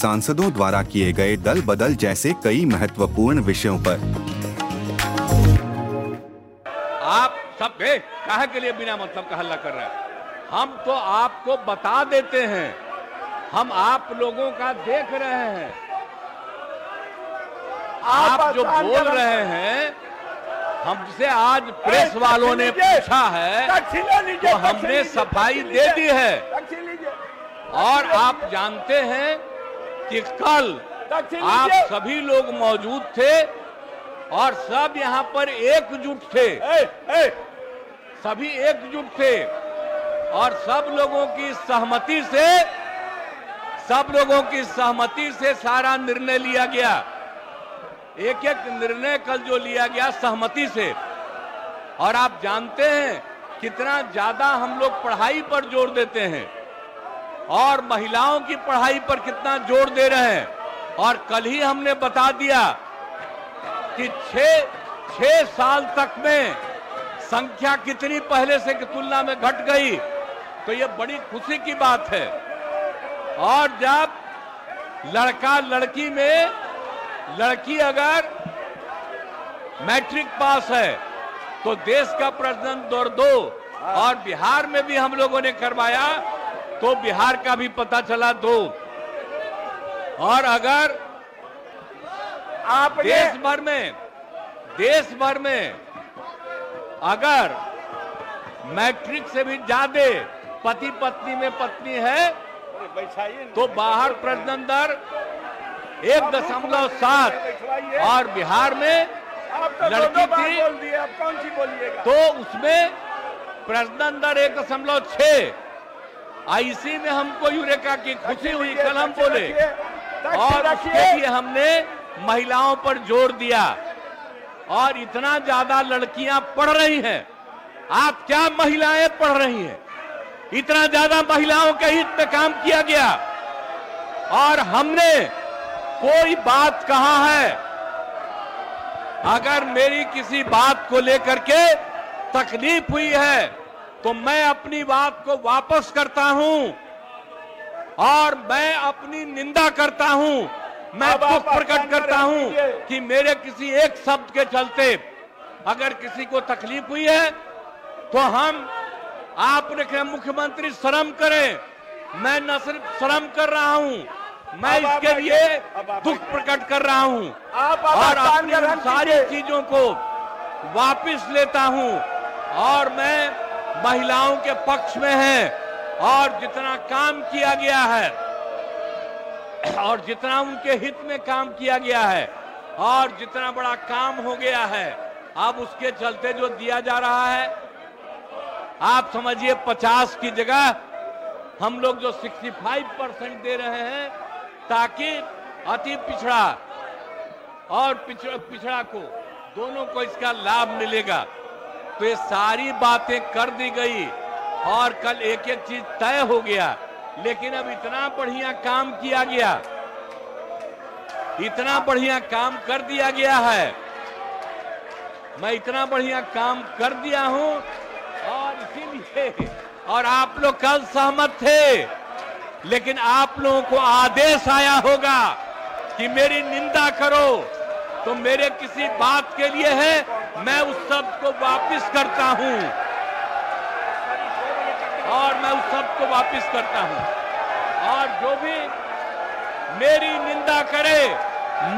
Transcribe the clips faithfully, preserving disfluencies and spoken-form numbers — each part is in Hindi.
सांसदों द्वारा किए गए दल बदल जैसे कई महत्वपूर्ण विषयों पर। आप सब काहे के लिए बिना मतलब का हल्ला कर रहे हैं? हम तो आपको बता देते हैं, हम आप लोगों का देख रहे हैं। आप, आप जो बोल रहे हैं, हमसे आज प्रेस वालों ने पूछा है तो हमने सफाई दे दी है। और आप जानते हैं कि कल आप सभी लोग मौजूद थे और सब यहाँ पर एकजुट थे, सभी एकजुट थे और सब लोगों की सहमति से सब लोगों की सहमति से सारा निर्णय लिया गया। एक एक निर्णय कल जो लिया गया सहमति से। और आप जानते हैं कितना ज्यादा हम लोग पढ़ाई पर जोर देते हैं और महिलाओं की पढ़ाई पर कितना जोर दे रहे हैं। और कल ही हमने बता दिया कि छह छह साल तक में संख्या कितनी पहले से की तुलना में घट गई, तो ये बड़ी खुशी की बात है। और जब लड़का लड़की में, लड़की अगर मैट्रिक पास है तो देश का प्रजनन दौर दो, और बिहार में भी हम लोगों ने करवाया तो बिहार का भी पता चला दो। और अगर आप देश भर में देश भर में अगर मैट्रिक से भी ज्यादा पति पत्नी में पत्नी है तो बाहर प्रजनन दर एक दशमलव सात और बिहार में लड़की थी तो उसमें प्रजनन दर एक दशमलव छह। इसी में हमको यूरेका की खुशी हुई, कल हम बोले, और उसके लिए हमने महिलाओं पर जोर दिया। और इतना ज्यादा लड़कियां पढ़ रही हैं, आप क्या महिलाएं पढ़ रही हैं, इतना ज्यादा महिलाओं के हित में काम किया गया। और हमने कोई बात कहा है? अगर मेरी किसी बात को लेकर के तकलीफ हुई है तो मैं अपनी बात को वापस करता हूं और मैं अपनी निंदा करता हूं। मैं दुख प्रकट करता हूं कि मेरे किसी एक शब्द के चलते अगर किसी को तकलीफ हुई है तो हम, आपने कहा मुख्यमंत्री शर्म करें, मैं न सिर्फ शर्म कर रहा हूं, मैं इसके लिए दुख प्रकट कर रहा हूं और अपनी सारी चीजों को वापस लेता हूं। और मैं महिलाओं के पक्ष में है और जितना काम किया गया है और जितना उनके हित में काम किया गया है और जितना बड़ा काम हो गया है, अब उसके चलते जो दिया जा रहा है, आप समझिए पचास की जगह हम लोग जो पैंसठ परसेंट दे रहे हैं ताकि अति पिछड़ा और पिछड़ा को दोनों को इसका लाभ मिलेगा। तो ये सारी बातें कर दी गई और कल एक एक चीज तय हो गया। लेकिन अब इतना बढ़िया काम किया गया, इतना बढ़िया काम कर दिया गया है, मैं इतना बढ़िया काम कर दिया हूं और इसीलिए। और आप लोग कल सहमत थे, लेकिन आप लोगों को आदेश आया होगा कि मेरी निंदा करो, तो मेरे किसी बात के लिए है मैं उस शब्द को वापस करता हूं और मैं उस शब्द को वापस करता हूं और जो भी मेरी निंदा करे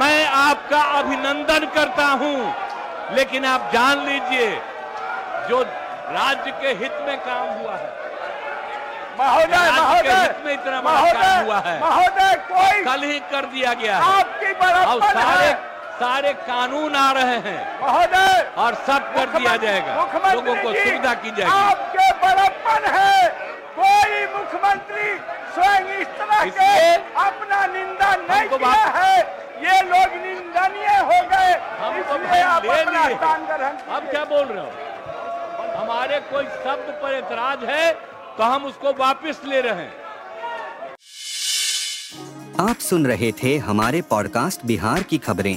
मैं आपका अभिनंदन करता हूं। लेकिन आप जान लीजिए जो राज्य के हित में काम हुआ है, महोदय महोदय महोदय महोदय कोई कल ही कर दिया गया है। आपकी और सारे सारे कानून आ रहे हैं महोदय और सब कर दिया जाएगा, लोगों को सुविधा की जाएगी। आपके बड़प्पन है, कोई मुख्यमंत्री स्वयं इस तरह के अपना निंदा नहीं किया है, ये लोग निंदनीय हो गए। अब क्या बोल रहे हो? हमारे कोई शब्द पर एतराज है तो हम उसको वापस ले रहे हैं। आप सुन रहे थे हमारे पॉडकास्ट बिहार की खबरें।